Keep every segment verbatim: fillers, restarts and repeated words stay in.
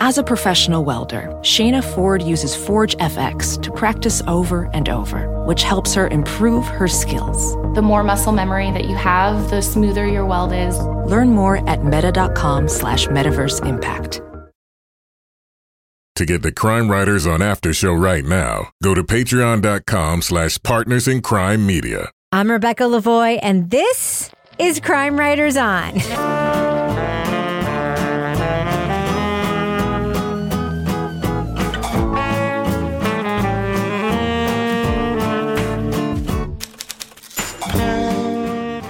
As a professional welder, Shayna Ford uses Forge F X to practice over and over, which helps her improve her skills. The more muscle memory that you have, the smoother your weld is. Learn more at meta.com slash metaverse impact. To get the Crime Writers On After Show right now, go to patreon.com slash partners in crime media. I'm Rebecca Lavoie, and this is Crime Writers On.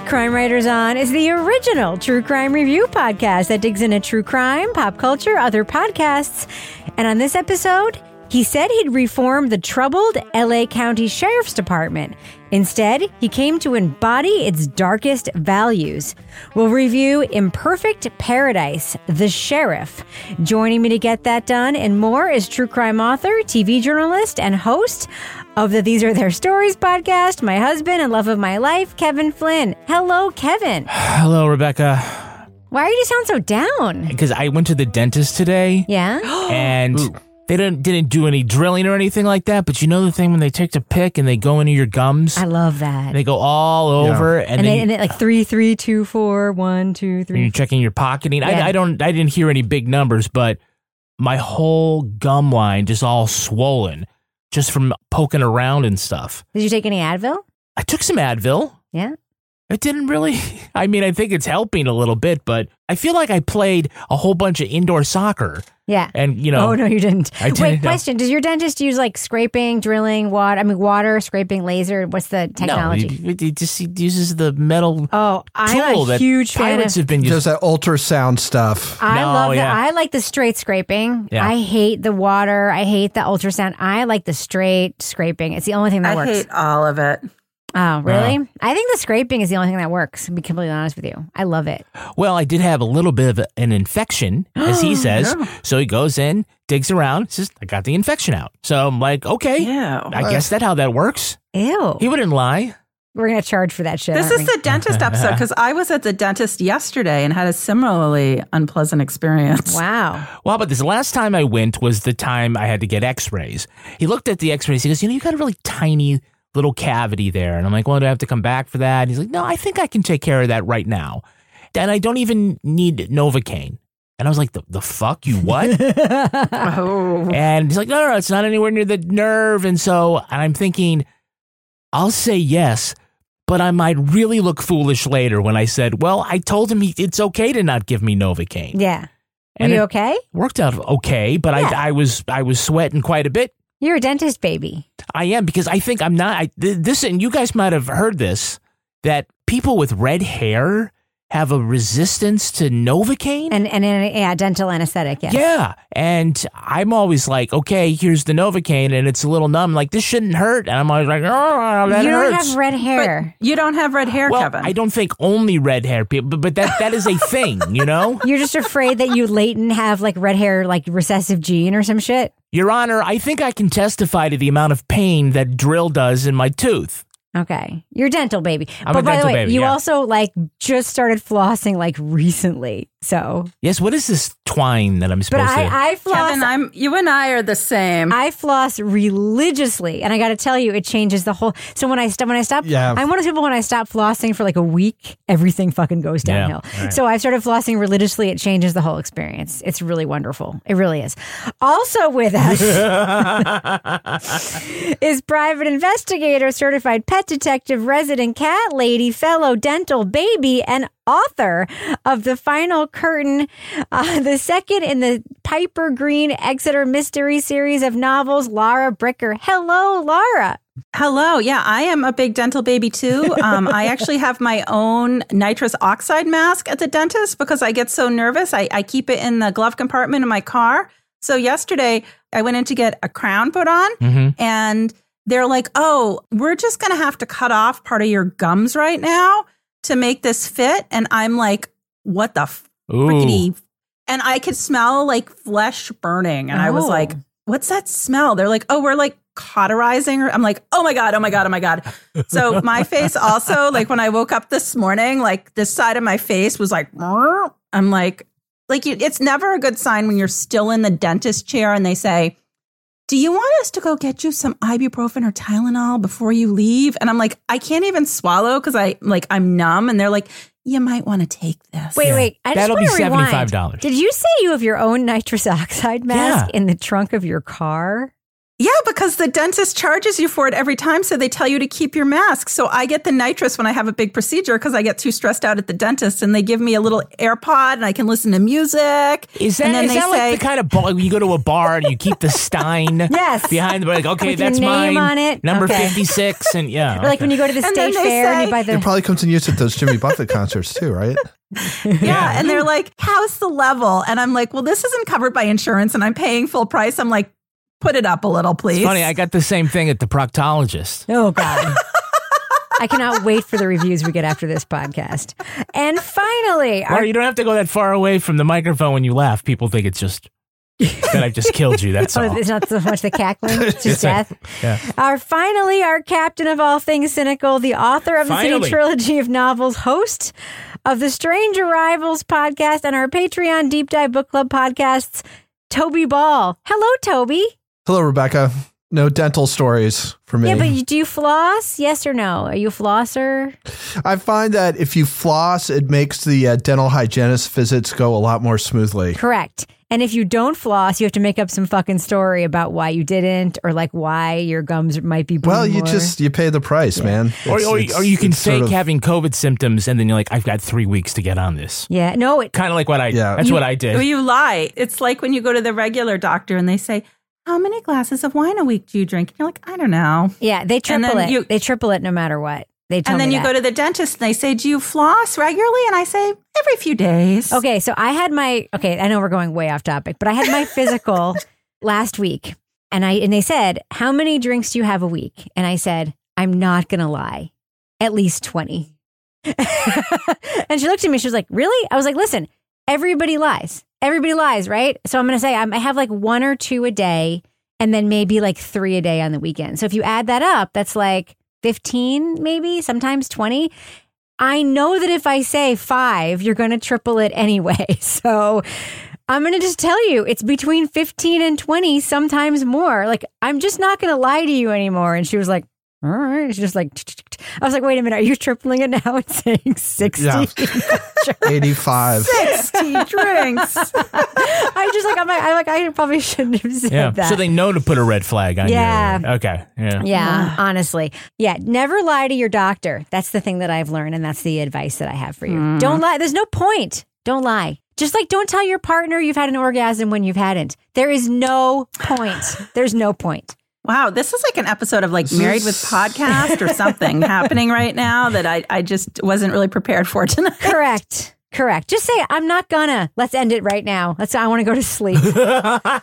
Crime Writers On is the original true crime review podcast that digs into true crime, pop culture, other podcasts. And on this episode, he said he'd reform the troubled L A County Sheriff's Department. Instead, he came to embody its darkest values. We'll review Imperfect Paradise, The Sheriff. Joining me to get that done and more is true crime author, T V journalist, and host of the These Are Their Stories podcast, my husband and love of my life, Kevin Flynn. Hello, Kevin. Hello, Rebecca. Why do you sound so down? Because I went to the dentist today. Yeah? And... Ooh. They didn't didn't do any drilling or anything like that, but you know the thing when they take the pick and they go into your gums? I love that. They go all over. Yeah. And, and, then, they, and it like three, three, two, four, one, two, three. And you're checking your pocketing. Yeah. I, I, don't, I didn't hear any big numbers, but my whole gum line just all swollen just from poking around and stuff. Did you take any Advil? I took some Advil. Yeah. It didn't really, I mean, I think it's helping a little bit, but I feel like I played a whole bunch of indoor soccer. Yeah. And, you know. Oh, no, you didn't. I didn't Wait, know. Question. Does your dentist use like scraping, drilling, water? I mean, water, scraping, laser? What's the technology? No, he, he just he uses the metal oh, I'm tool a huge that fan pilots of, have been using. Does that ultrasound stuff. I no, love yeah. that. I like the straight scraping. Yeah. I hate the water. I hate the ultrasound. I like the straight scraping. It's the only thing that I works. I hate all of it. Oh, really? Wow. I think the scraping is the only thing that works, to be completely honest with you. I love it. Well, I did have a little bit of an infection, as he says. No. So he goes in, digs around, says, I got the infection out. So I'm like, okay, yeah, I what? guess that's how that works. Ew. He wouldn't lie. We're going to charge for that shit. This is we? the dentist episode, because I was at the dentist yesterday and had a similarly unpleasant experience. Wow. Well, but this last time I went was the time I had to get x-rays. He looked at the x-rays, he goes, you know, you got a really tiny... little cavity there. And I'm like, well, do I have to come back for that? And he's like, no, I think I can take care of that right now. And I don't even need Novocaine. And I was like, the, the fuck? You what? oh. And he's like, no, no, no, it's not anywhere near the nerve. And so and I'm thinking, I'll say yes, but I might really look foolish later when I said, well, I told him he, it's okay to not give me Novocaine. Yeah. And Were you okay? Worked out okay, but yeah. I, I was I was sweating quite a bit. You're a dentist, baby. I am, because I think I'm not. I, this, and you guys might have heard this, that people with red hair have a resistance to Novocaine. And, and, and yeah, dental anesthetic, yes. Yeah. And I'm always like, okay, here's the Novocaine, and it's a little numb. Like, this shouldn't hurt. And I'm always like, oh, that hurts. You don't hurts. have red hair. But you don't have red hair, well, Kevin. I don't think only red hair people, but, but that, that is a thing, you know? You're just afraid that you latent have, like, red hair, like, recessive gene or some shit? Your Honor, I think I can testify to the amount of pain that drill does in my tooth. Okay. You're dental, baby. I'm but a by dental the way, baby, you yeah. also like just started flossing like recently. So yes, what is this twine that I'm supposed but I, to? I floss. Kevin, I'm, you and I are the same. I floss religiously, and I got to tell you, it changes the whole. So when I stop, when I stop, yeah. I'm one of those people when I stop flossing for like a week, everything fucking goes downhill. Yeah. Right. So I started flossing religiously. It changes the whole experience. It's really wonderful. It really is. Also with us is private investigator, certified pet detective, resident cat lady, fellow dental baby, and author of The Final Curtain, uh, the second in the Piper Green Exeter Mystery Series of novels, Lara Bricker. Hello, Lara. Hello. Yeah, I am a big dental baby, too. Um, I actually have my own nitrous oxide mask at the dentist because I get so nervous. I, I keep it in the glove compartment in my car. So yesterday, I went in to get a crown put on, mm-hmm. and they're like, oh, we're just going to have to cut off part of your gums right now to make this fit. And I'm like, what the frickity? And I could smell like flesh burning. And oh. I was like, what's that smell? They're like, oh, we're like cauterizing. I'm like, oh my God, oh my God, oh my God. So my face also, like when I woke up this morning, like this side of my face was like, I'm like, like you, it's never a good sign when you're still in the dentist chair and they say, do you want us to go get you some ibuprofen or Tylenol before you leave? And I'm like, I can't even swallow because I like I'm numb. And they're like, you might want to take this. Wait, yeah. wait. I That'll just want to rewind. That'll be seventy-five dollars. Did you say you have your own nitrous oxide mask yeah. in the trunk of your car? Yeah, because the dentist charges you for it every time. So they tell you to keep your mask. So I get the nitrous when I have a big procedure because I get too stressed out at the dentist and they give me a little AirPod and I can listen to music. Is that, and then is they that say, like the kind of bar, you go to a bar and you keep the Stein yes. behind the bar? Like, okay, with that's your name mine. On it. Number okay. fifty-six. And yeah. Or like okay. when you go to the and state fair say, and you buy the. It probably comes in use at those Jimmy Buffett concerts too, right? Yeah, yeah. And they're like, how's the level? And I'm like, well, this isn't covered by insurance and I'm paying full price. I'm like, put it up a little, please. It's funny, I got the same thing at the proctologist. Oh, God. I cannot wait for the reviews we get after this podcast. And finally... Well, our- you don't have to go that far away from the microphone when you laugh. People think it's just... that I've just killed you, that's all. Oh, it's not so much the cackling, it's just it's death. Like, yeah. Our Finally, our captain of all things cynical, the author of finally. the City Trilogy of novels, host of the Strange Arrivals podcast, and our Patreon Deep Dive Book Club podcasts, Toby Ball. Hello, Toby. Hello, Rebecca. No dental stories for me. Yeah, but you, do you floss? Yes or no? Are you a flosser? I find that if you floss, it makes the uh, dental hygienist visits go a lot more smoothly. Correct. And if you don't floss, you have to make up some fucking story about why you didn't or like why your gums might be blue. Well, you more. just you pay the price, yeah. man. It's, or, or, it's, or you can fake of... having COVID symptoms and then you're like, I've got three weeks to get on this. Yeah. No, it kind of like what I yeah. that's you, what I did. Well, you lie. It's like when you go to the regular doctor and they say, how many glasses of wine a week do you drink? And you're like, I don't know. Yeah, they triple it. You, they triple it no matter what. They tell and then me you that. go to the dentist and they say, do you floss regularly? And I say, every few days. Okay, so I had my, okay, I know we're going way off topic, but I had my physical last week. And I and they said, how many drinks do you have a week? And I said, I'm not going to lie, at least twenty. And she looked at me, she was like, really? I was like, listen, everybody lies. Everybody lies, right? So I'm going to say I'm, I have like one or two a day and then maybe like three a day on the weekend. So if you add that up, that's like fifteen, maybe sometimes twenty. I know that if I say five, you're going to triple it anyway. So I'm going to just tell you it's between fifteen and twenty, sometimes more. Like, I'm just not going to lie to you anymore. And she was like, all right. It's just like, I was like, wait a minute. Are you tripling it now and saying sixty? Yeah. eighty-five. sixty drinks. I just like, I'm like, I'm like, I probably shouldn't have said yeah. that. So they know to put a red flag on yeah. you. Okay. Yeah. Yeah. Honestly. Yeah. Never lie to your doctor. That's the thing that I've learned. And that's the advice that I have for you. Mm. Don't lie. There's no point. Don't lie. Just like don't tell your partner you've had an orgasm when you hadn't. There is no point. There's no point. Wow, this is like an episode of like Married with Podcast or something happening right now that I, I just wasn't really prepared for tonight. Correct. Correct. Just say, I'm not gonna. Let's end it right now. Let's. I want to go to sleep. uh.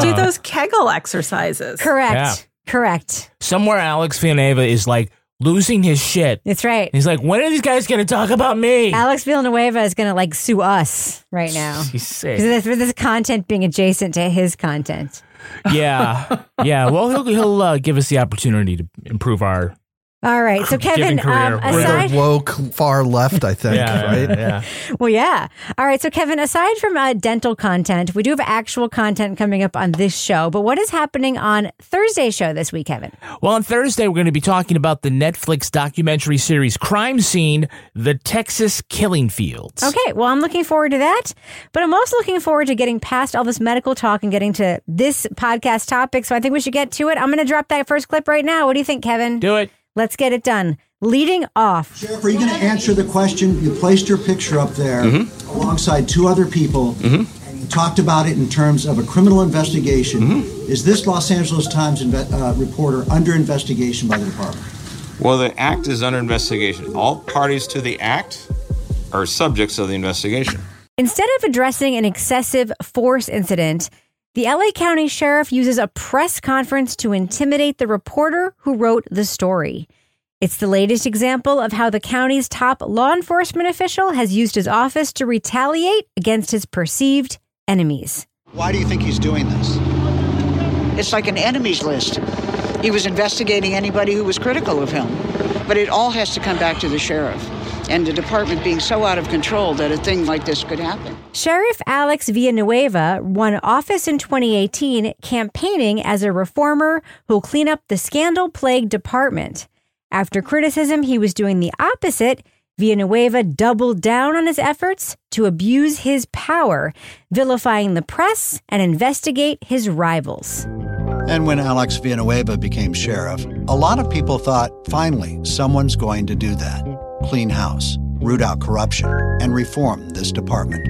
Do those Kegel exercises. Correct. Yeah. Correct. Somewhere Alex Villanueva is like losing his shit. That's right. He's like, when are these guys going to talk about me? Alex Villanueva is going to like sue us right now. She's sick. Because of this content being adjacent to his content. Yeah. Yeah. Well, he'll, he'll uh, give us the opportunity to improve our. All right. So, Kevin, um, aside... We're the woke far left, I think, yeah, right? Yeah. Well, yeah. All right. So, Kevin, aside from uh, dental content, we do have actual content coming up on this show. But what is happening on Thursday's show this week, Kevin? Well, on Thursday, we're going to be talking about the Netflix documentary series Crime Scene, The Texas Killing Fields. Okay. Well, I'm looking forward to that. But I'm also looking forward to getting past all this medical talk and getting to this podcast topic. So, I think we should get to it. I'm going to drop that first clip right now. What do you think, Kevin? Do it. Let's get it done. Leading off. Sheriff, are you going to answer the question? You placed your picture up there mm-hmm. alongside two other people, mm-hmm. and you talked about it in terms of a criminal investigation. Mm-hmm. Is this Los Angeles Times inve- uh, reporter under investigation by the department? Well, the act is under investigation. All parties to the act are subjects of the investigation. Instead of addressing an excessive force incident, the L A County Sheriff uses a press conference to intimidate the reporter who wrote the story. It's the latest example of how the county's top law enforcement official has used his office to retaliate against his perceived enemies. Why do you think he's doing this? It's like an enemies list. He was investigating anybody who was critical of him, but it all has to come back to the sheriff. and the department being so out of control that a thing like this could happen. Sheriff Alex Villanueva won office in twenty eighteen campaigning as a reformer who'll clean up the scandal-plagued department. After criticism he was doing the opposite, Villanueva doubled down on his efforts to abuse his power, vilifying the press and investigate his rivals. And when Alex Villanueva became sheriff, a lot of people thought, finally, someone's going to do that. Clean house, root out corruption, and reform this department.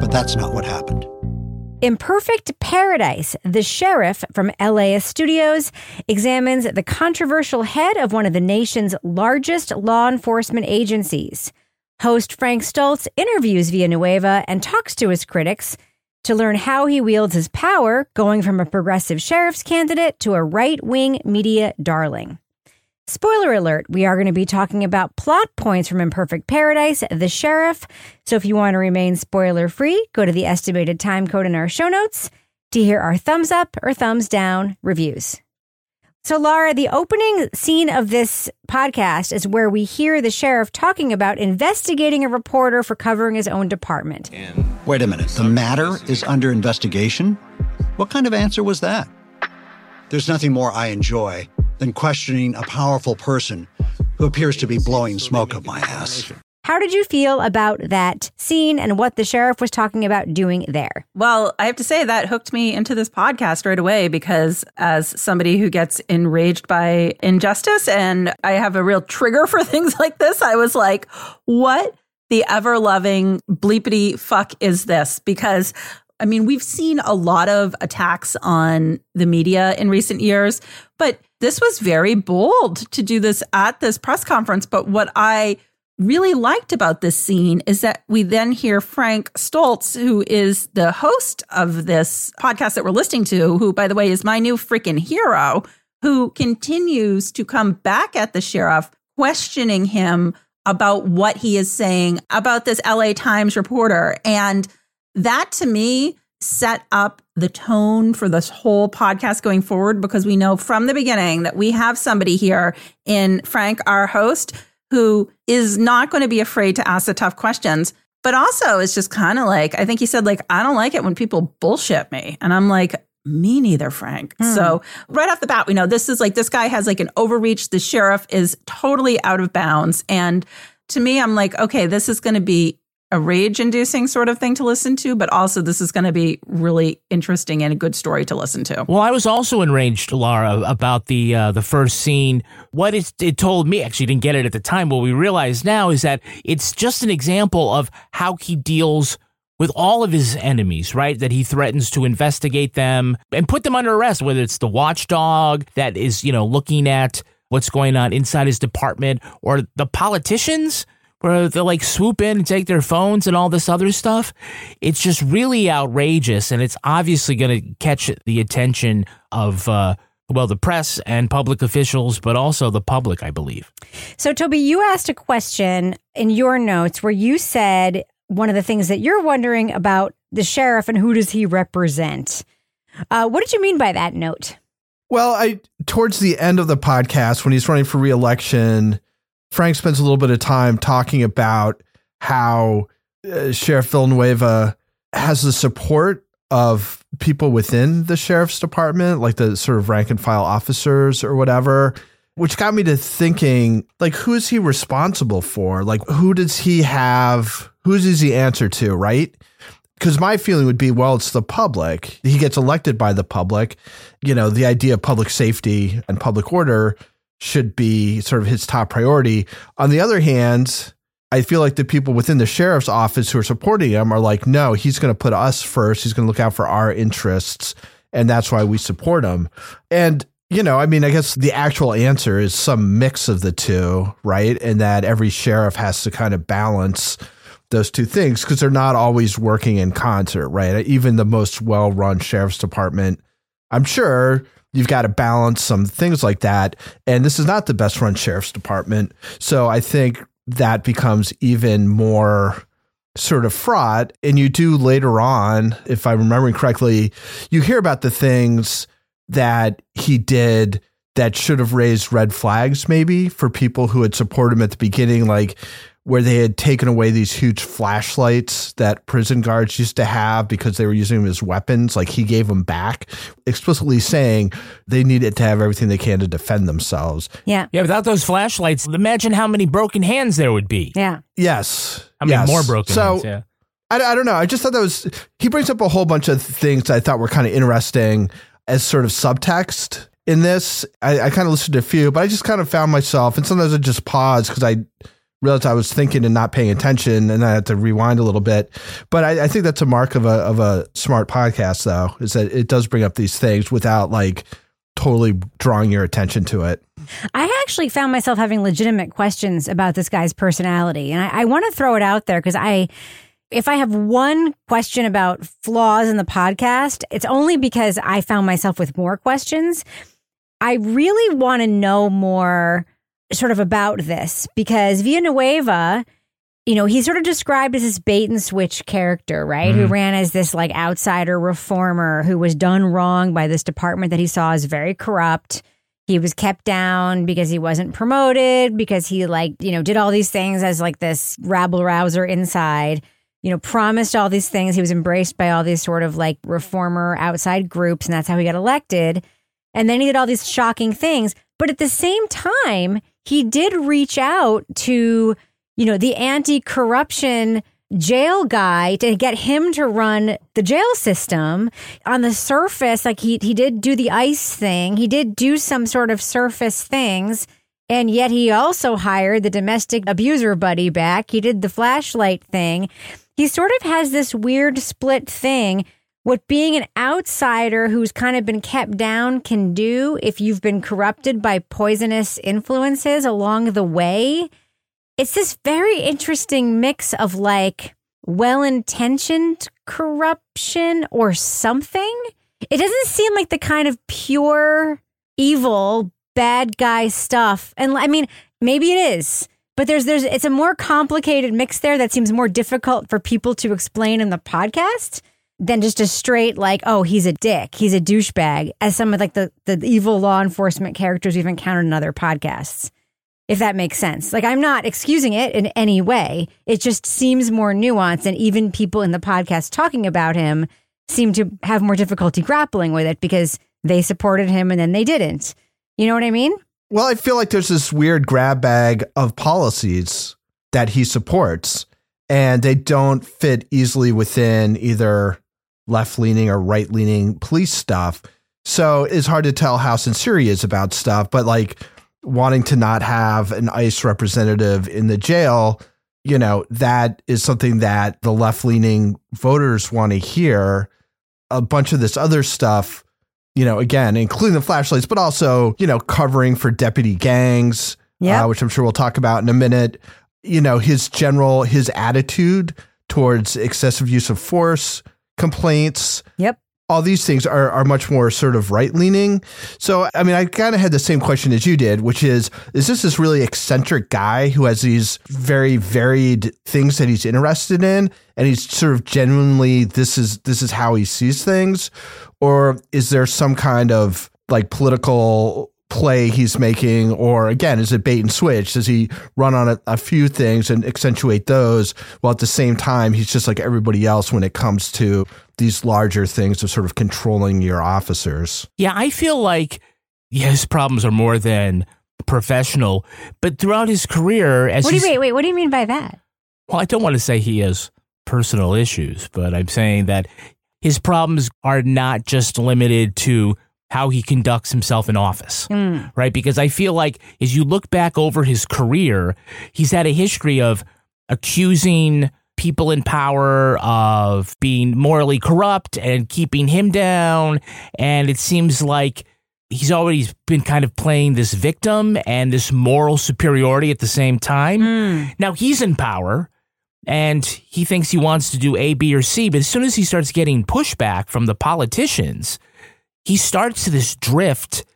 But that's not what happened. Imperfect Paradise, The Sheriff from L A Studios, examines the controversial head of one of the nation's largest law enforcement agencies. Host Frank Stoltz interviews Villanueva and talks to his critics to learn how he wields his power, going from a progressive sheriff's candidate to a right-wing media darling. Spoiler alert, we are going to be talking about plot points from Imperfect Paradise, The Sheriff. So if you want to remain spoiler-free, go to the estimated time code in our show notes to hear our thumbs up or thumbs down reviews. So Lara, the opening scene of this podcast is where we hear the sheriff talking about investigating a reporter for covering his own department. Wait a minute, the matter is under investigation? What kind of answer was that? There's nothing more I enjoy than questioning a powerful person who appears to be blowing smoke up my ass. How did you feel about that scene and what the sheriff was talking about doing there? Well, I have to say that hooked me into this podcast right away because as somebody who gets enraged by injustice and I have a real trigger for things like this, I was like, what the ever-loving bleepity fuck is this? Because I mean, we've seen a lot of attacks on the media in recent years, but this was very bold to do this at this press conference. But what I really liked about this scene is that we then hear Frank Stoltz, who is the host of this podcast that we're listening to, who, by the way, is my new freaking hero, who continues to come back at the sheriff, questioning him about what he is saying about this L A Times reporter. And that, to me, set up the tone for this whole podcast going forward, because we know from the beginning that we have somebody here in Frank, our host, who is not going to be afraid to ask the tough questions. But also, it's just kind of like, I think he said, like, I don't like it when people bullshit me. And I'm like, me neither, Frank. Mm. So right off the bat, we know this is like, this guy has like an overreach. The sheriff is totally out of bounds. And to me, I'm like, okay, this is going to be a rage-inducing sort of thing to listen to, but also this is going to be really interesting and a good story to listen to. Well, I was also enraged, Lara, about the uh, the first scene. What it, it told me, actually didn't get it at the time, what we realize now is that it's just an example of how he deals with all of his enemies, right? That he threatens to investigate them and put them under arrest, whether it's the watchdog that is, you know, looking at what's going on inside his department or the politicians where they'll like swoop in and take their phones and all this other stuff. It's just really outrageous. And it's obviously going to catch the attention of, uh, well, the press and public officials, but also the public, I believe. So, Toby, you asked a question in your notes where you said one of the things that you're wondering about the sheriff and who does he represent. Uh, what did you mean by that note? Well, I towards the end of the podcast, when he's running for re-election, Frank spends a little bit of time talking about how uh, Sheriff Villanueva has the support of people within the sheriff's department, like the sort of rank and file officers or whatever, which got me to thinking, like, who is he responsible for? Like, who does he have? Who's does he answer to, right? Because my feeling would be, well, it's the public. He gets elected by the public. You know, the idea of public safety and public order should be sort of his top priority. On the other hand, I feel like the people within the sheriff's office who are supporting him are like, no, he's going to put us first. He's going to look out for our interests. And that's why we support him. And, you know, I mean, I guess the actual answer is some mix of the two, right? And that every sheriff has to kind of balance those two things because they're not always working in concert, right? Even the most well-run sheriff's department, I'm sure, you've got to balance some things like that. And this is not the best run sheriff's department. So I think that becomes even more sort of fraught. And you do later on, if I'm remembering correctly, you hear about the things that he did that should have raised red flags maybe for people who had supported him at the beginning, like where they had taken away these huge flashlights that prison guards used to have because they were using them as weapons. Like, he gave them back, explicitly saying they needed to have everything they can to defend themselves. Yeah. Yeah, without those flashlights, imagine how many broken hands there would be. Yeah. Yes. I mean, yes. more broken so, hands, yeah. I, I don't know. I just thought that was, he brings up a whole bunch of things that I thought were kind of interesting as sort of subtext in this. I, I kind of listened to a few, but I just kind of found myself, and sometimes I just pause because I realized I was thinking and not paying attention, and I had to rewind a little bit. But I, I think that's a mark of a of a smart podcast, though, is that it does bring up these things without like totally drawing your attention to it. I actually found myself having legitimate questions about this guy's personality, and I, I want to throw it out there because I. If I have one question about flaws in the podcast, it's only because I found myself with more questions. I really want to know more sort of about this because Villanueva, you know, he's sort of described as this bait and switch character, right? Mm. Who ran as this like outsider reformer who was done wrong by this department that he saw as very corrupt. He was kept down because he wasn't promoted, because he like, you know, did all these things as like this rabble rouser inside. You know, promised all these things. He was embraced by all these sort of like reformer outside groups, and that's how he got elected. And then he did all these shocking things. But at the same time, he did reach out to, you know, the anti-corruption jail guy to get him to run the jail system. On the surface, like he he did do the ICE thing. He did do some sort of surface things. And yet he also hired the domestic abuser buddy back. He did the flashlight thing. He sort of has this weird split thing. What being an outsider who's kind of been kept down can do if you've been corrupted by poisonous influences along the way. It's this very interesting mix of like well-intentioned corruption or something. It doesn't seem like the kind of pure evil bad guy stuff. And I mean, maybe it is. But there's there's it's a more complicated mix there that seems more difficult for people to explain in the podcast than just a straight like, oh, he's a dick, he's a douchebag, as some of like the, the evil law enforcement characters we've encountered in other podcasts, if that makes sense. Like, I'm not excusing it in any way. It just seems more nuanced, and even people in the podcast talking about him seem to have more difficulty grappling with it because they supported him and then they didn't. You know what I mean? Well, I feel like there's this weird grab bag of policies that he supports, and they don't fit easily within either left-leaning or right-leaning police stuff. So it's hard to tell how sincere he is about stuff, but like wanting to not have an ICE representative in the jail, you know, that is something that the left-leaning voters want to hear. A bunch of this other stuff, you know, again, including the flashlights, but also, you know, covering for deputy gangs, yep. uh, which I'm sure we'll talk about in a minute. You know, his general, his attitude towards excessive use of force, complaints. Yep. All these things are, are much more sort of right leaning. So, I mean, I kind of had the same question as you did, which is, is this this really eccentric guy who has these very varied things that he's interested in? And he's sort of genuinely, this is, this is how he sees things. Or is there some kind of like political play he's making? Or again, is it bait and switch? Does he run on a, a few things and accentuate those while at the same time, he's just like everybody else when it comes to these larger things of sort of controlling your officers? Yeah, I feel like yeah, his problems are more than professional, but throughout his career, as what do you wait, wait, what do you mean by that? Well, I don't want to say he has personal issues, but I'm saying that his problems are not just limited to how he conducts himself in office, mm. right? Because I feel like as you look back over his career, he's had a history of accusing people in power of being morally corrupt and keeping him down. And it seems like he's already been kind of playing this victim and this moral superiority at the same time. Mm. Now he's in power and he thinks he wants to do A, B, or C. But as soon as he starts getting pushback from the politicians, he starts this drift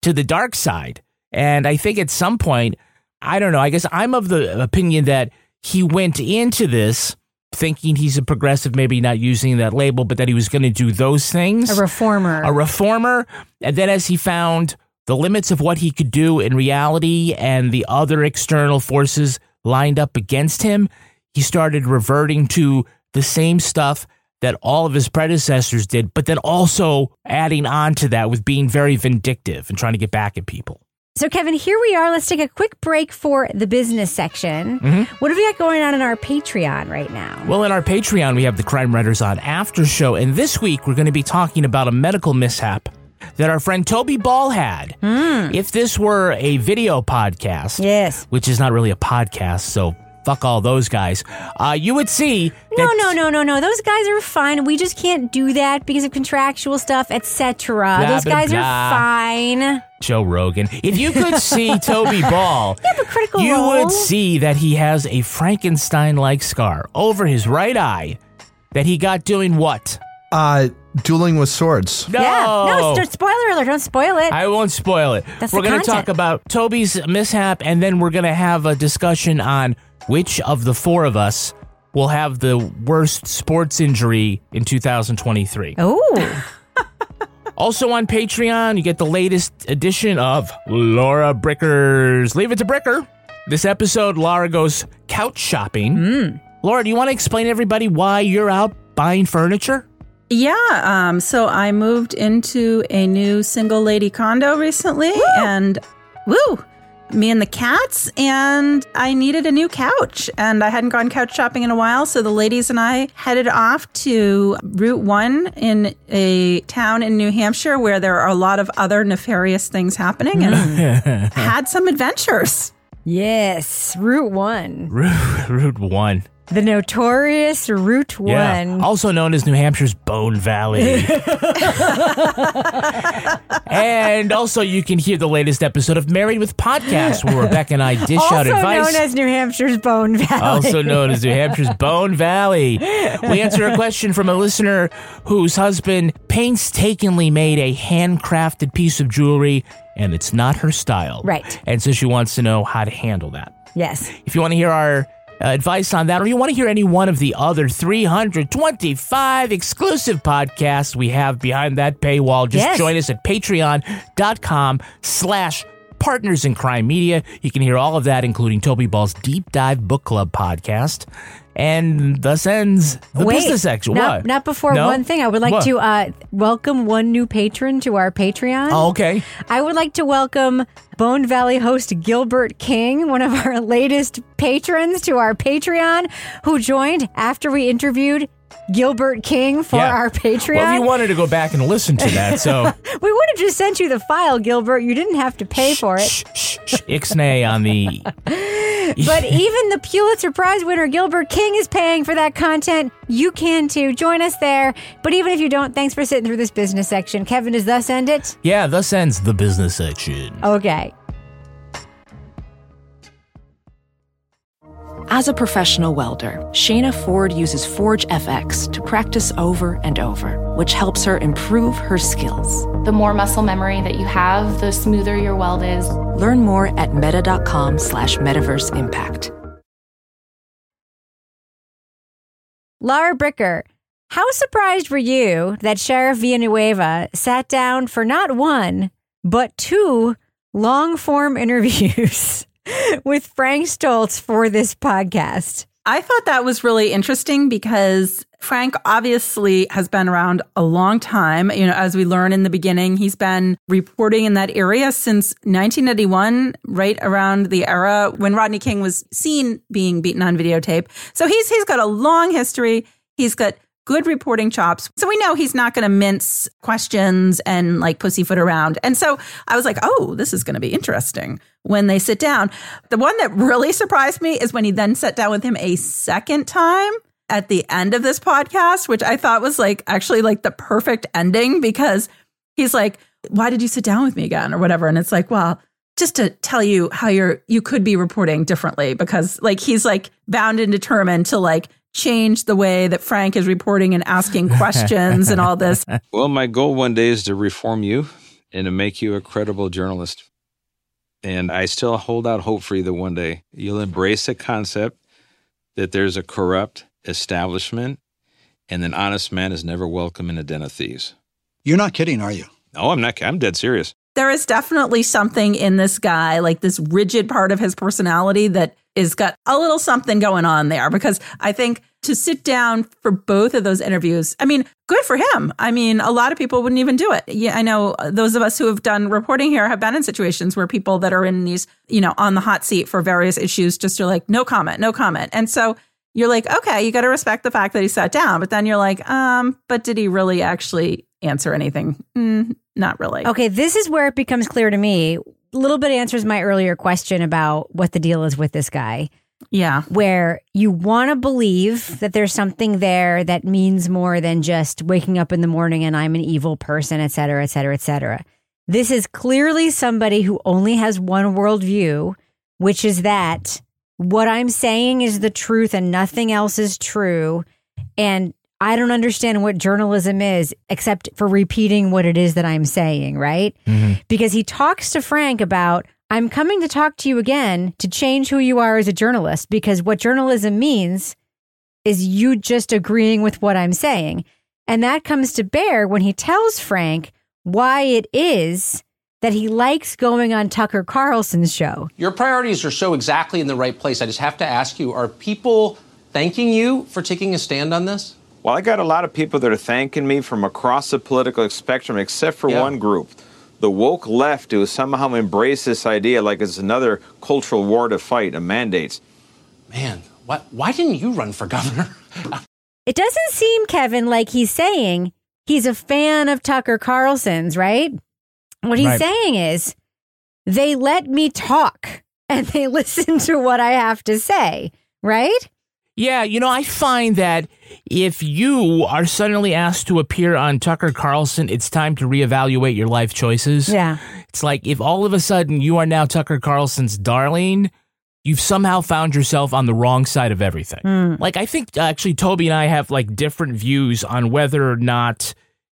to the dark side. And I think at some point, I don't know, I guess I'm of the opinion that he went into this thinking he's a progressive, maybe not using that label, but that he was going to do those things. A reformer. A reformer. And then as he found the limits of what he could do in reality and the other external forces lined up against him, he started reverting to the same stuff that all of his predecessors did, but then also adding on to that with being very vindictive and trying to get back at people. So, Kevin, here we are. Let's take a quick break for the business section. Mm-hmm. What have we got going on in our Patreon right now? Well, in our Patreon, we have the Crime Writers On After Show. And this week, we're going to be talking about a medical mishap that our friend Toby Ball had. Mm. If this were a video podcast, yes, which is not really a podcast, so fuck all those guys, uh, you would see that No, no, no, no, no. Those guys are fine. We just can't do that because of contractual stuff, et cetera. Those guys blah. are fine. Joe Rogan. If you could see Toby Ball, yeah, but critical you role. would see that he has a Frankenstein-like scar over his right eye that he got doing what? Uh... Dueling with swords. No. Yeah. No, spoiler alert. Don't spoil it. I won't spoil it. That's we're going to talk about Toby's mishap, and then we're going to have a discussion on which of the four of us will have the worst sports injury in two thousand twenty-three. Oh. Also on Patreon, you get the latest edition of Lara Bricker's Leave It to Bricker. This episode, Lara goes couch shopping. Mm. Lara, do you want to explain to everybody why you're out buying furniture? Yeah, um, so I moved into a new single lady condo recently, woo! and woo, me and the cats, and I needed a new couch, and I hadn't gone couch shopping in a while, so the ladies and I headed off to Route one in a town in New Hampshire where there are a lot of other nefarious things happening, and had some adventures. Yes, Route one. Route one. The notorious Route one. Yeah, also known as New Hampshire's Bone Valley. And also you can hear the latest episode of Married with Podcasts where Rebecca and I dish also out advice. Also known as New Hampshire's Bone Valley. Also known as New Hampshire's Bone Valley. We answer a question from a listener whose husband painstakingly made a handcrafted piece of jewelry and it's not her style. Right. And so she wants to know how to handle that. Yes. If you want to hear our Uh, advice on that, or you want to hear any one of the other three hundred twenty-five exclusive podcasts we have behind that paywall, just yes. join us at patreon.com slash partners in crime media. You can hear all of that, including Toby Ball's Deep Dive Book Club podcast. And thus ends the Wait, business section. Not, what? Not before no? one thing. I would like what? to uh, welcome one new patron to our Patreon. Oh, okay. I would like to welcome Bone Valley host Gilbert King, one of our latest patrons to our Patreon, who joined after we interviewed Gilbert King for yeah. our Patreon. Well, if you wanted to go back and listen to that, so we would have just sent you the file, Gilbert. You didn't have to pay shh, for it. Shh, shh, shh. Ixnay on the. But even the Pulitzer Prize winner Gilbert King is paying for that content. You can too. Join us there. But even if you don't, thanks for sitting through this business section. Kevin, does thus end it? Yeah, thus ends the business section. Okay. As a professional welder, Shayna Ford uses Forge F X to practice over and over, which helps her improve her skills. The more muscle memory that you have, the smoother your weld is. Learn more at meta.com slash metaverse impact. Lara Bricker, how surprised were you that Sheriff Villanueva sat down for not one, but two long-form interviews with Frank Stoltz for this podcast? I thought that was really interesting because Frank obviously has been around a long time. You know, as we learn in the beginning, he's been reporting in that area since nineteen ninety-one, right around the era when Rodney King was seen being beaten on videotape. So he's he's got a long history. He's got good reporting chops. So we know he's not going to mince questions and like pussyfoot around. And so I was like, oh, this is going to be interesting when they sit down. The one that really surprised me is when he then sat down with him a second time at the end of this podcast, which I thought was like actually like the perfect ending because he's like, why did you sit down with me again or whatever? And it's like, well, just to tell you how you're you could be reporting differently because like he's like bound and determined to like change the way that Frank is reporting and asking questions and all this. Well, my goal one day is to reform you and to make you a credible journalist. And I still hold out hope for you that one day you'll embrace the concept that there's a corrupt establishment and an honest man is never welcome in a den of thieves. You're not kidding, are you? No, I'm not. I'm dead serious. there is definitely something in this guy, like this rigid part of his personality that is got a little something going on there, because I think to sit down for both of those interviews, I mean, good for him. I mean, a lot of people wouldn't even do it. Yeah, I know those of us who have done reporting here have been in situations where people that are in these, you know, on the hot seat for various issues just are like, no comment, no comment. And so you're like, okay, you got to respect the fact that he sat down. But then you're like, um, but did he really actually answer anything? Mm, not really. Okay, this is where it becomes clear to me. A little bit answers my earlier question about what the deal is with this guy. Yeah. Where you want to believe that there's something there that means more than just waking up in the morning and I'm an evil person, et cetera, et cetera, et cetera. This is clearly somebody who only has one worldview, which is that what I'm saying is the truth and nothing else is true. And I don't understand what journalism is except for repeating what it is that I'm saying, right? Mm-hmm. Because he talks to Frank about, I'm coming to talk to you again to change who you are as a journalist, because what journalism means is you just agreeing with what I'm saying. And that comes to bear when he tells Frank why it is that he likes going on Tucker Carlson's show. Your priorities are so exactly in the right place. I just have to ask you, are people thanking you for taking a stand on this? Well, I got a lot of people that are thanking me from across the political spectrum, except for yeah. one group, the woke left, who somehow embrace this idea like it's another cultural war to fight, a mandates. Man, what, why didn't you run for governor? It doesn't seem, Kevin, like he's saying he's a fan of Tucker Carlson's, right? What he's right. saying is, they let me talk and they listen to what I have to say, right? Yeah, you know, I find that if you are suddenly asked to appear on Tucker Carlson, it's time to reevaluate your life choices. Yeah. It's like if all of a sudden you are now Tucker Carlson's darling, you've somehow found yourself on the wrong side of everything. Mm. Like, I think actually Toby and I have like different views on whether or not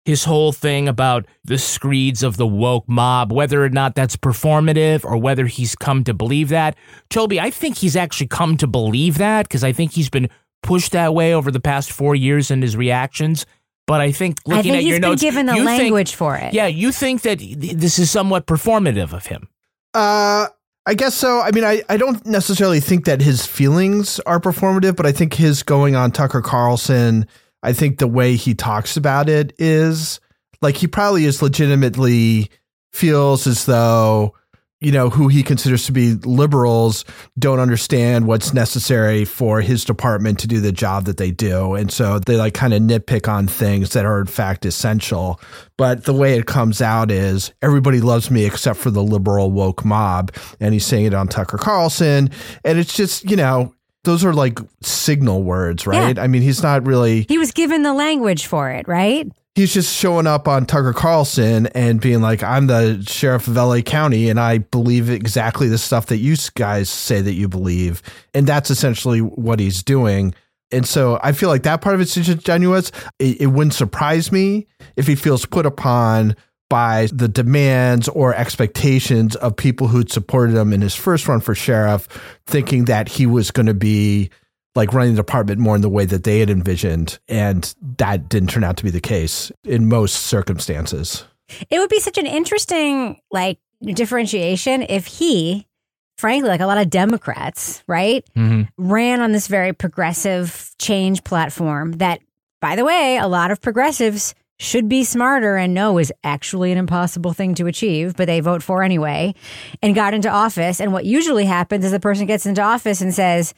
his whole thing about the screeds of the woke mob, whether or not that's performative or whether he's come to believe that. Toby, I think he's actually come to believe that, because I think he's been pushed that way over the past four years in his reactions. But I think looking I think at your notes, he's been given the language think, for it. Yeah, you think that this is somewhat performative of him. Uh, I guess so. I mean, I, I don't necessarily think that his feelings are performative, but I think his going on Tucker Carlson, I think the way he talks about it is like he probably is legitimately feels as though, you know, who he considers to be liberals don't understand what's necessary for his department to do the job that they do. And so they like kind of nitpick on things that are, in fact, essential. But the way it comes out is everybody loves me except for the liberal woke mob. And he's saying it on Tucker Carlson. And it's just, you know, those are like signal words, right? Yeah. I mean, he's not really... He was given the language for it, right? He's just showing up on Tucker Carlson and being like, I'm the sheriff of L A County and I believe exactly the stuff that you guys say that you believe. And that's essentially what he's doing. And so I feel like that part of it's disingenuous. It, it wouldn't surprise me if he feels put upon by the demands or expectations of people who'd supported him in his first run for sheriff, thinking that he was going to be like running the department more in the way that they had envisioned. And that didn't turn out to be the case in most circumstances. It would be such an interesting like differentiation if he, frankly, like a lot of Democrats, right, mm-hmm. ran on this very progressive change platform that, by the way, a lot of progressives should be smarter and know is actually an impossible thing to achieve, but they vote for anyway, and got into office. And what usually happens is the person gets into office and says,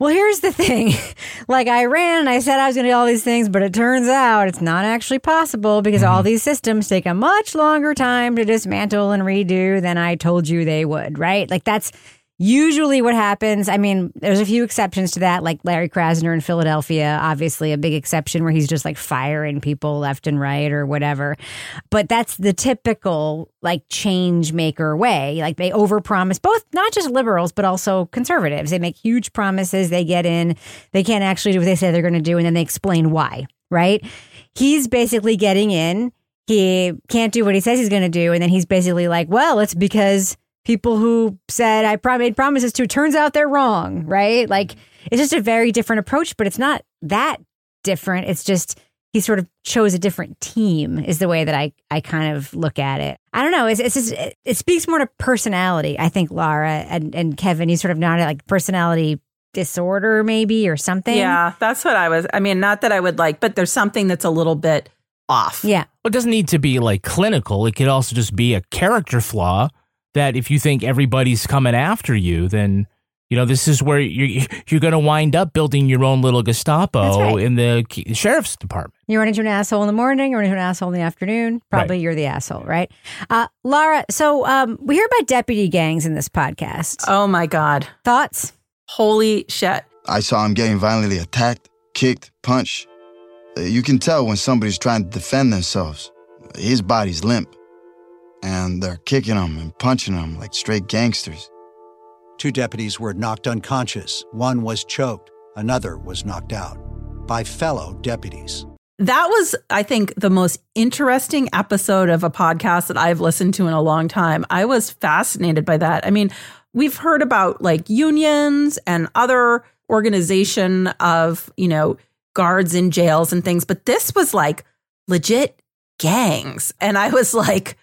well, here's the thing. Like, I ran and I said I was going to do all these things, but it turns out it's not actually possible because mm-hmm. all these systems take a much longer time to dismantle and redo than I told you they would, right? Like, that's usually what happens. I mean, there's a few exceptions to that, like Larry Krasner in Philadelphia, obviously a big exception where he's just like firing people left and right or whatever. But that's the typical like change maker way. Like they overpromise, both not just liberals, but also conservatives. They make huge promises. They get in. They can't actually do what they say they're going to do. And then they explain why. Right. He's basically getting in. He can't do what he says he's going to do. And then he's basically like, well, it's because people who said I prom- made promises to, turns out they're wrong, right? Like, it's just a very different approach, but it's not that different. It's just he sort of chose a different team is the way that I, I kind of look at it. I don't know. It's, it's just, it, it speaks more to personality. I think Lara and, and Kevin, he's sort of not like personality disorder maybe or something. Yeah, that's what I was. I mean, not that I would like, but there's something that's a little bit off. Yeah. Well, it doesn't need to be like clinical. It could also just be a character flaw that if you think everybody's coming after you, then, you know, this is where you're, you're going to wind up building your own little Gestapo right. in the sheriff's department. You run into an asshole in the morning, you run into an asshole in the afternoon. Probably right. You're the asshole, right? Uh, Lara, so um, we hear about deputy gangs in this podcast. Oh, my God. Thoughts? Holy shit. I saw him getting violently attacked, kicked, punched. You can tell when somebody's trying to defend themselves. His body's limp. And they're kicking him and punching him like straight gangsters. Two deputies were knocked unconscious. One was choked. Another was knocked out by fellow deputies. That was, I think, the most interesting episode of a podcast that I've listened to in a long time. I was fascinated by that. I mean, we've heard about like unions and other organization of, you know, guards in jails and things, but this was like legit gangs. And I was like,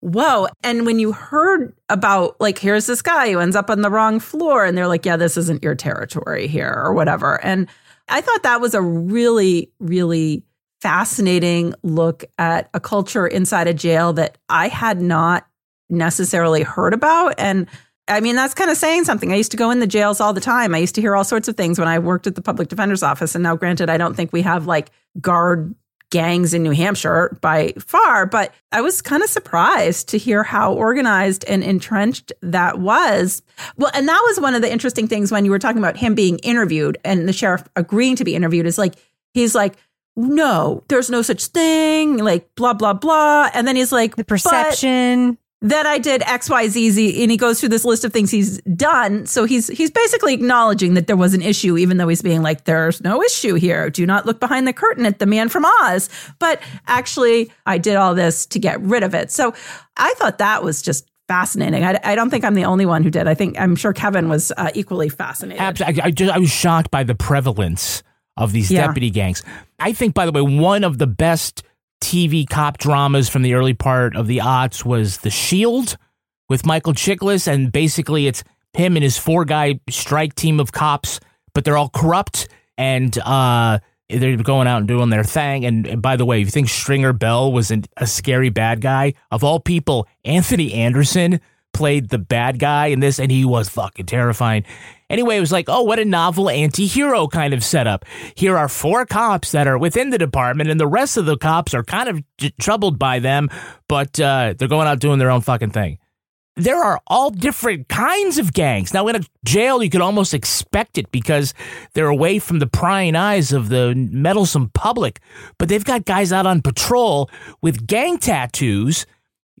whoa. And when you heard about like, here's this guy who ends up on the wrong floor and they're like, yeah, this isn't your territory here or whatever. And I thought that was a really, really fascinating look at a culture inside a jail that I had not necessarily heard about. And I mean, that's kind of saying something. I used to go in the jails all the time. I used to hear all sorts of things when I worked at the public defender's office. And now, granted, I don't think we have like guard gangs in New Hampshire by far, but I was kind of surprised to hear how organized and entrenched that was. Well, and that was one of the interesting things when you were talking about him being interviewed and the sheriff agreeing to be interviewed is like, he's like, no, there's no such thing, like blah, blah, blah. And then he's like, the perception. That I did X, Y, Z, Z, and he goes through this list of things he's done. So he's he's basically acknowledging that there was an issue, even though he's being like, there's no issue here. Do not look behind the curtain at the man from Oz. But actually, I did all this to get rid of it. So I thought that was just fascinating. I, I don't think I'm the only one who did. I think I'm sure Kevin was uh, equally fascinated. Absolutely. I, I, just, I was shocked by the prevalence of these yeah. deputy gangs. I think, by the way, one of the best T V cop dramas from the early part of the aughts was The Shield with Michael Chiklis, and basically it's him and his four guy strike team of cops, but they're all corrupt and uh, they're going out and doing their thing. And, and by the way, if you think Stringer Bell was an, a scary bad guy, of all people, Anthony Anderson played the bad guy in this, and he was fucking terrifying. Anyway, it was like, oh, what a novel anti-hero kind of setup. Here are four cops that are within the department, and the rest of the cops are kind of d- troubled by them, but uh, they're going out doing their own fucking thing. There are all different kinds of gangs. Now, in a jail, you could almost expect it because they're away from the prying eyes of the meddlesome public, but they've got guys out on patrol with gang tattoos,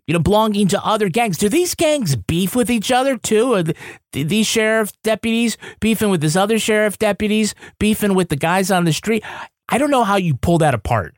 you know, belonging to other gangs. Do these gangs beef with each other, too? Are the, these sheriff deputies beefing with this other sheriff deputies, beefing with the guys on the street? I don't know how you pull that apart.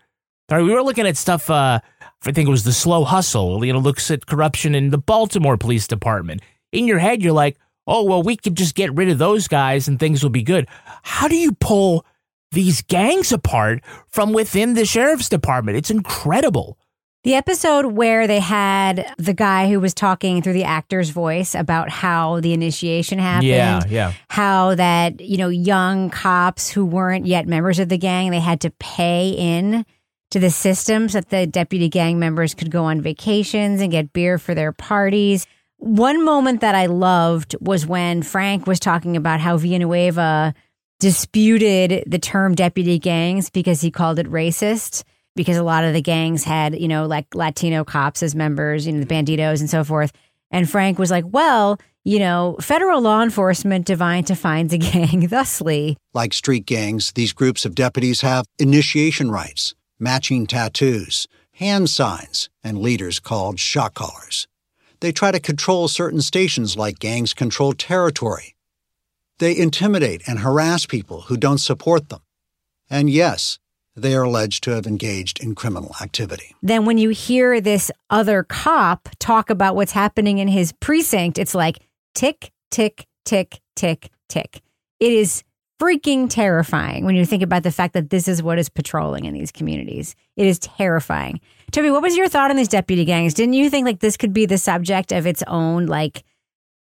All right, we were looking at stuff, uh, I think it was The Slow Hustle, you know, looks at corruption in the Baltimore Police Department. In your head, you're like, oh, well, we could just get rid of those guys and things will be good. How do you pull these gangs apart from within the sheriff's department? It's incredible. The episode where they had the guy who was talking through the actor's voice about how the initiation happened, yeah, yeah. how that, you know, young cops who weren't yet members of the gang, they had to pay in to the system so that the deputy gang members could go on vacations and get beer for their parties. One moment that I loved was when Frank was talking about how Villanueva disputed the term deputy gangs because he called it racist. Because a lot of the gangs had, you know, like Latino cops as members, you know, the Bandidos and so forth. And Frank was like, well, you know, federal law enforcement divine defines a gang thusly. Like street gangs, these groups of deputies have initiation rites, matching tattoos, hand signs, and leaders called shot callers. They try to control certain stations like gangs control territory. They intimidate and harass people who don't support them. And yes, they are alleged to have engaged in criminal activity. Then when you hear this other cop talk about what's happening in his precinct, it's like tick, tick, tick, tick, tick. It is freaking terrifying when you think about the fact that this is what is patrolling in these communities. It is terrifying. Toby, what was your thought on these deputy gangs? Didn't you think like this could be the subject of its own like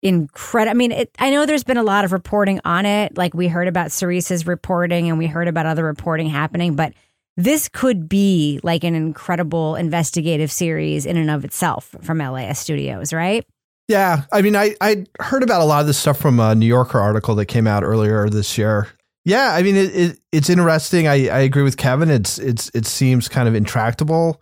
incredible? I mean, it, I know there's been a lot of reporting on it. Like we heard about Cerise's reporting and we heard about other reporting happening, but this could be like an incredible investigative series in and of itself from L A Studios, right? Yeah. I mean, I, I heard about a lot of this stuff from a New Yorker article that came out earlier this year. Yeah. I mean, it, it it's interesting. I, I agree with Kevin. It's, it's, it seems kind of intractable.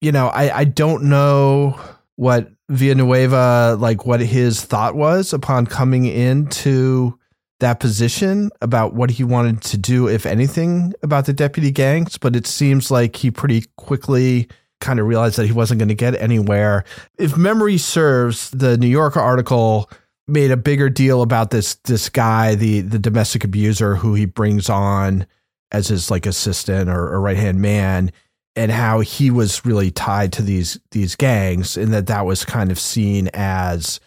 You know, I, I don't know what Villanueva, like what his thought was upon coming into that position about what he wanted to do, if anything, about the deputy gangs, but it seems like he pretty quickly kind of realized that he wasn't going to get anywhere. If memory serves, the New Yorker article made a bigger deal about this this guy, the the domestic abuser who he brings on as his like assistant or, or right-hand man, and how he was really tied to these these gangs, and that that was kind of seen as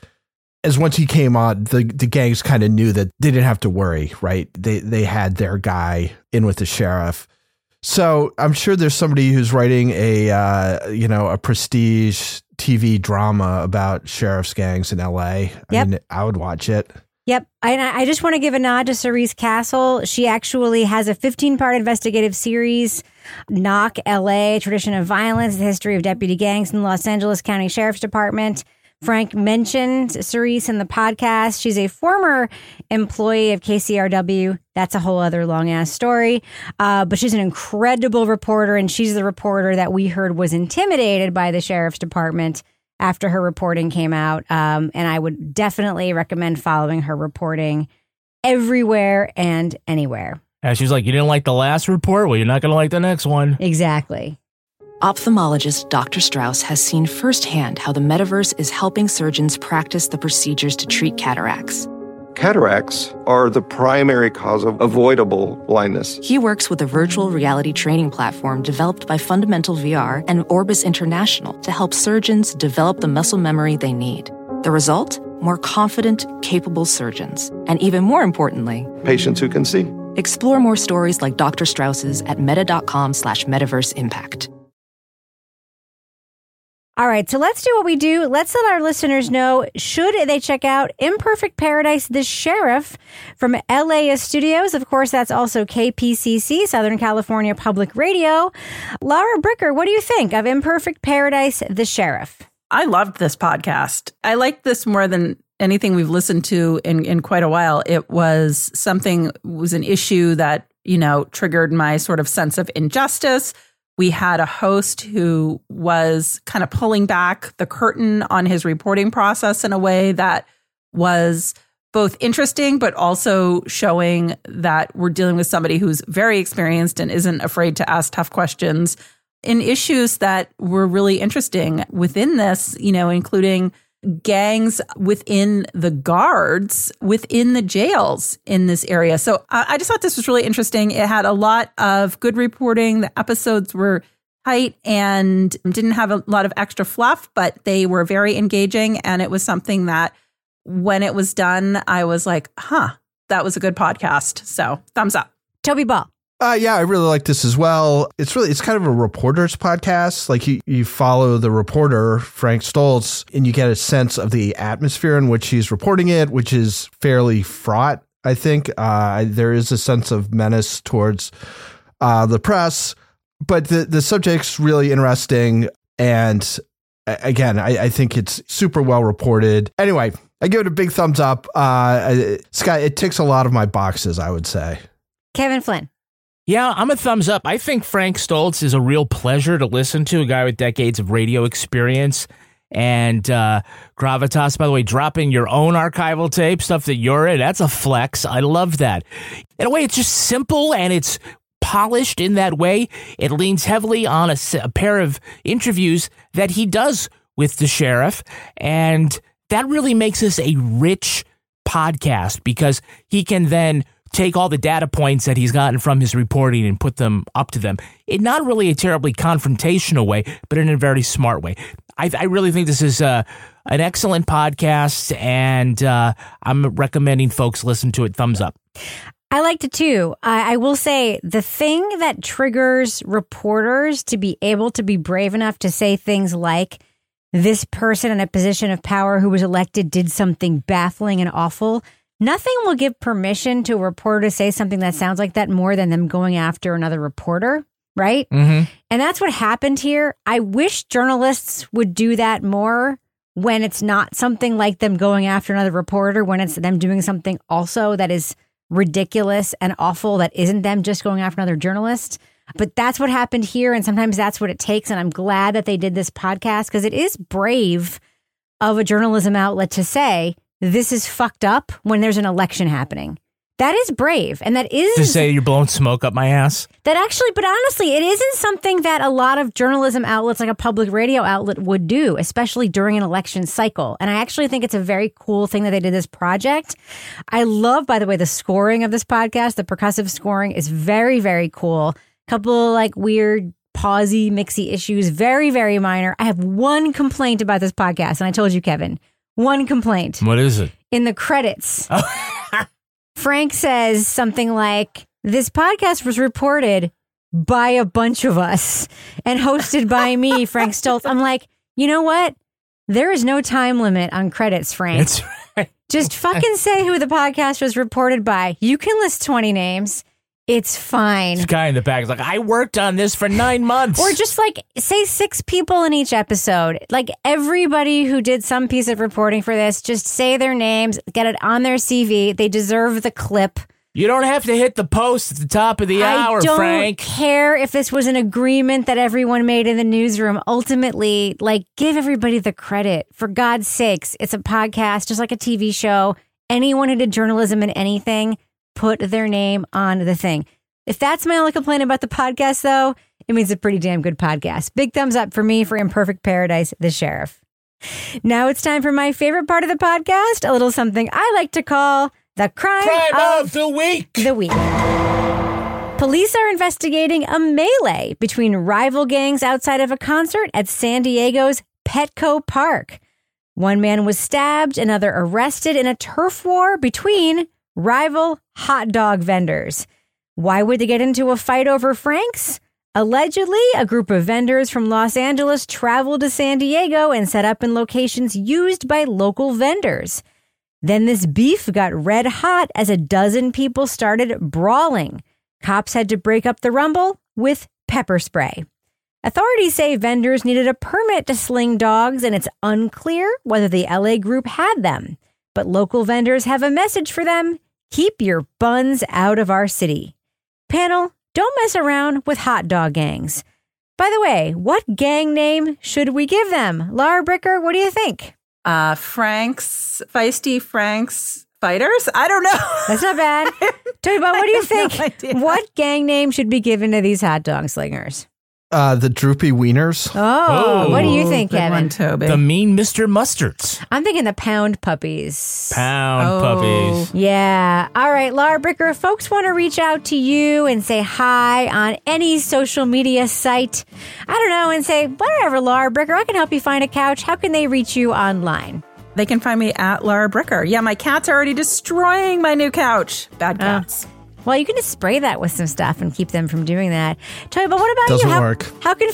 as once he came on, the, the gangs kind of knew that they didn't have to worry, right? They they had their guy in with the sheriff. So I'm sure there's somebody who's writing a, uh, you know, a prestige T V drama about sheriff's gangs in L A. I yep. mean, I would watch it. Yep. And I, I just want to give a nod to Cerise Castle. She actually has a fifteen-part investigative series, Knock L A, Tradition of Violence, the History of Deputy Gangs in the Los Angeles County Sheriff's Department. Frank mentioned Cerise in the podcast. She's a former employee of K C R W. That's a whole other long-ass story. Uh, but she's an incredible reporter, and she's the reporter that we heard was intimidated by the sheriff's department after her reporting came out. Um, and I would definitely recommend following her reporting everywhere and anywhere. And she's like, you didn't like the last report? Well, you're not going to like the next one. Exactly. Ophthalmologist Doctor Strauss has seen firsthand how the metaverse is helping surgeons practice the procedures to treat cataracts. Cataracts are the primary cause of avoidable blindness. He works with a virtual reality training platform developed by Fundamental V R and Orbis International to help surgeons develop the muscle memory they need. The result? More confident, capable surgeons. And even more importantly, patients who can see. Explore more stories like Doctor Strauss's at meta.com slash metaverse impact. All right, so let's do what we do. Let's let our listeners know, should they check out Imperfect Paradise, The Sheriff from L A Studios? Of course, that's also K P C C, Southern California Public Radio. Lara Bricker, what do you think of Imperfect Paradise, The Sheriff? I loved this podcast. I liked this more than anything we've listened to in, in quite a while. It was something, was an issue that, you know, triggered my sort of sense of injustice. We had a host who was kind of pulling back the curtain on his reporting process in a way that was both interesting, but also showing that we're dealing with somebody who's very experienced and isn't afraid to ask tough questions in issues that were really interesting within this, you know, including gangs within the guards, within the jails in this area. So I, I just thought this was really interesting. It had a lot of good reporting. The episodes were tight and didn't have a lot of extra fluff, but they were very engaging. And it was something that when it was done, I was like, huh, that was a good podcast. So thumbs up. Toby Ball. Uh, yeah, I really like this as well. It's really, it's kind of a reporter's podcast. Like you, you follow the reporter, Frank Stoltz, and you get a sense of the atmosphere in which he's reporting it, which is fairly fraught, I think. Uh, there is a sense of menace towards uh, the press, but the, the subject's really interesting. And again, I, I think it's super well reported. Anyway, I give it a big thumbs up. Uh, Sky, it ticks a lot of my boxes, I would say. Kevin Flynn. Yeah, I'm a thumbs up. I think Frank Stoltz is a real pleasure to listen to, a guy with decades of radio experience and uh, gravitas. By the way, dropping your own archival tape, stuff that you're in, that's a flex. I love that. In a way, it's just simple and it's polished in that way. It leans heavily on a, a pair of interviews that he does with the sheriff, and that really makes this a rich podcast because he can then take all the data points that he's gotten from his reporting and put them up to them. It not really a terribly confrontational way, but in a very smart way. I, I really think this is uh, an excellent podcast, and uh, I'm recommending folks listen to it. Thumbs up. I liked it too. I, I will say the thing that triggers reporters to be able to be brave enough to say things like, this person in a position of power who was elected did something baffling and awful. Nothing will give permission to a reporter to say something that sounds like that more than them going after another reporter, right? Mm-hmm. And that's what happened here. I wish journalists would do that more when it's not something like them going after another reporter, when it's them doing something also that is ridiculous and awful that isn't them just going after another journalist. But that's what happened here, and sometimes that's what it takes, and I'm glad that they did this podcast because it is brave of a journalism outlet to say, this is fucked up when there's an election happening. That is brave, and that is... To say you're blowing smoke up my ass? That actually, but honestly, it isn't something that a lot of journalism outlets like a public radio outlet would do, especially during an election cycle. And I actually think it's a very cool thing that they did this project. I love, by the way, the scoring of this podcast. The percussive scoring is very, very cool. Couple of, like, weird pausey mixy issues, very very minor. I have one complaint about this podcast, and I told you, Kevin, one complaint. What is it? In the credits, oh. Frank says something like, "This podcast was reported by a bunch of us and hosted by me, Frank Stoltz." I'm like, you know what? There is no time limit on credits, Frank. That's right. Just fucking say who the podcast was reported by. You can list twenty names. It's fine. This guy in the back is like, I worked on this for nine months. Or just like, say six people in each episode. Like everybody who did some piece of reporting for this, just say their names, get it on their C V. They deserve the clip. You don't have to hit the post at the top of the I hour, Frank. I don't care if this was an agreement that everyone made in the newsroom. Ultimately, like, give everybody the credit. For God's sakes, it's a podcast, just like a T V show. Anyone who did journalism in anything, put their name on the thing. If that's my only complaint about the podcast, though, it means a pretty damn good podcast. Big thumbs up for me for Imperfect Paradise, The Sheriff. Now it's time for my favorite part of the podcast, a little something I like to call the crime, crime of, of the week. The week. Police are investigating a melee between rival gangs outside of a concert at San Diego's Petco Park. One man was stabbed, another arrested in a turf war between rival hot dog vendors. Why would they get into a fight over Franks? Allegedly, a group of vendors from Los Angeles traveled to San Diego and set up in locations used by local vendors. Then this beef got red hot as a dozen people started brawling. Cops had to break up the rumble with pepper spray. Authorities say vendors needed a permit to sling dogs, and it's unclear whether the L A group had them. But local vendors have a message for them. Keep your buns out of our city. Panel, don't mess around with hot dog gangs. By the way, what gang name should we give them? Lara Bricker, what do you think? Uh, Frank's, Feisty Frank's Fighters? I don't know. That's not bad. Toby Ball, what do you think? No, what gang name should be given to these hot dog slingers? Uh, the Droopy Wieners. Oh, oh, what do you think, Kevin? One, the Mean Mister Mustards. I'm thinking the Pound Puppies. Pound oh. Puppies. Yeah. All right, Lara Bricker, if folks want to reach out to you and say hi on any social media site, I don't know, and say, whatever, Lara Bricker, I can help you find a couch. How can they reach you online? They can find me at Lara Bricker. Yeah, my cat's already destroying my new couch. Bad cats. Oh. Well, you can just spray that with some stuff and keep them from doing that. Toby, but what about doesn't you? Doesn't work. How can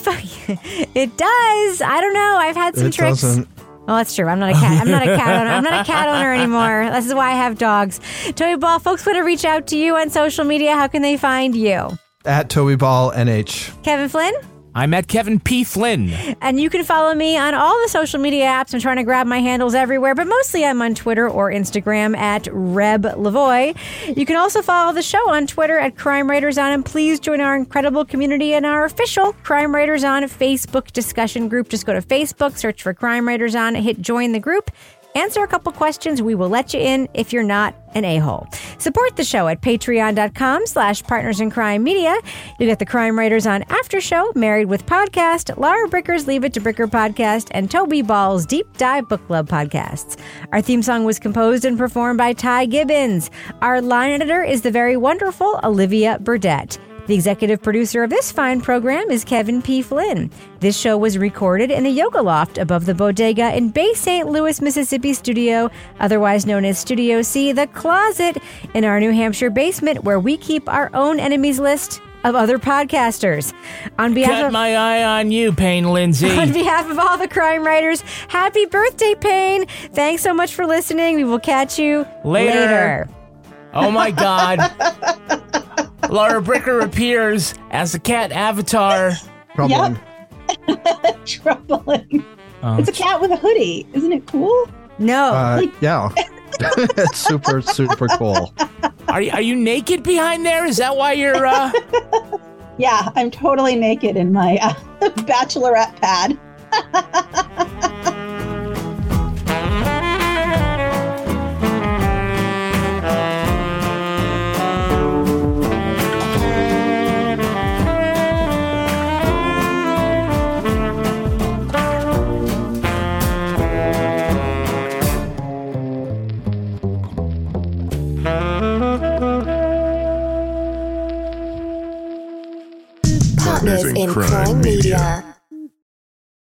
it does? I don't know. I've had some it tricks. Doesn't. Oh, that's true. I'm not a cat. I'm not a cat owner. I'm not a cat owner anymore. This is why I have dogs. Toby Ball, folks want to reach out to you on social media. How can they find you? At Toby Ball N H. Kevin Flynn. I'm at Kevin P. Flynn. And you can follow me on all the social media apps. I'm trying to grab my handles everywhere, but mostly I'm on Twitter or Instagram at Reb Lavoie. You can also follow the show on Twitter at Crime Writers On, and please join our incredible community and our official Crime Writers On Facebook discussion group. Just go to Facebook, search for Crime Writers On, hit join the group. Answer a couple questions. We will let you in if you're not an a-hole. Support the show at patreon.com slash partners in crime media. You get the Crime Writers On after show, Married with Podcast, Lara Bricker's Leave It to Bricker podcast, and Toby Ball's Deep Dive Book Club podcasts. Our theme song was composed and performed by Ty Gibbons. Our line editor is the very wonderful Olivia Burdett. The executive producer of this fine program is Kevin P. Flynn. This show was recorded in the Yoga Loft above the Bodega in Bay Saint Louis, Mississippi studio, otherwise known as Studio C, the Closet, in our New Hampshire basement where we keep our own enemies list of other podcasters. On behalf Cut of, my eye on you, Payne Lindsay. On behalf of all the crime writers, happy birthday, Payne. Thanks so much for listening. We will catch you later. later. Oh, my God. Lara Bricker appears as a cat avatar. Troubling. Yep. Troubling. Oh. It's a cat with a hoodie. Isn't it cool? No. Uh, like- yeah. It's super, super cool. Are you, are you naked behind there? Is that why you're... Uh... Yeah, I'm totally naked in my uh, bachelorette pad.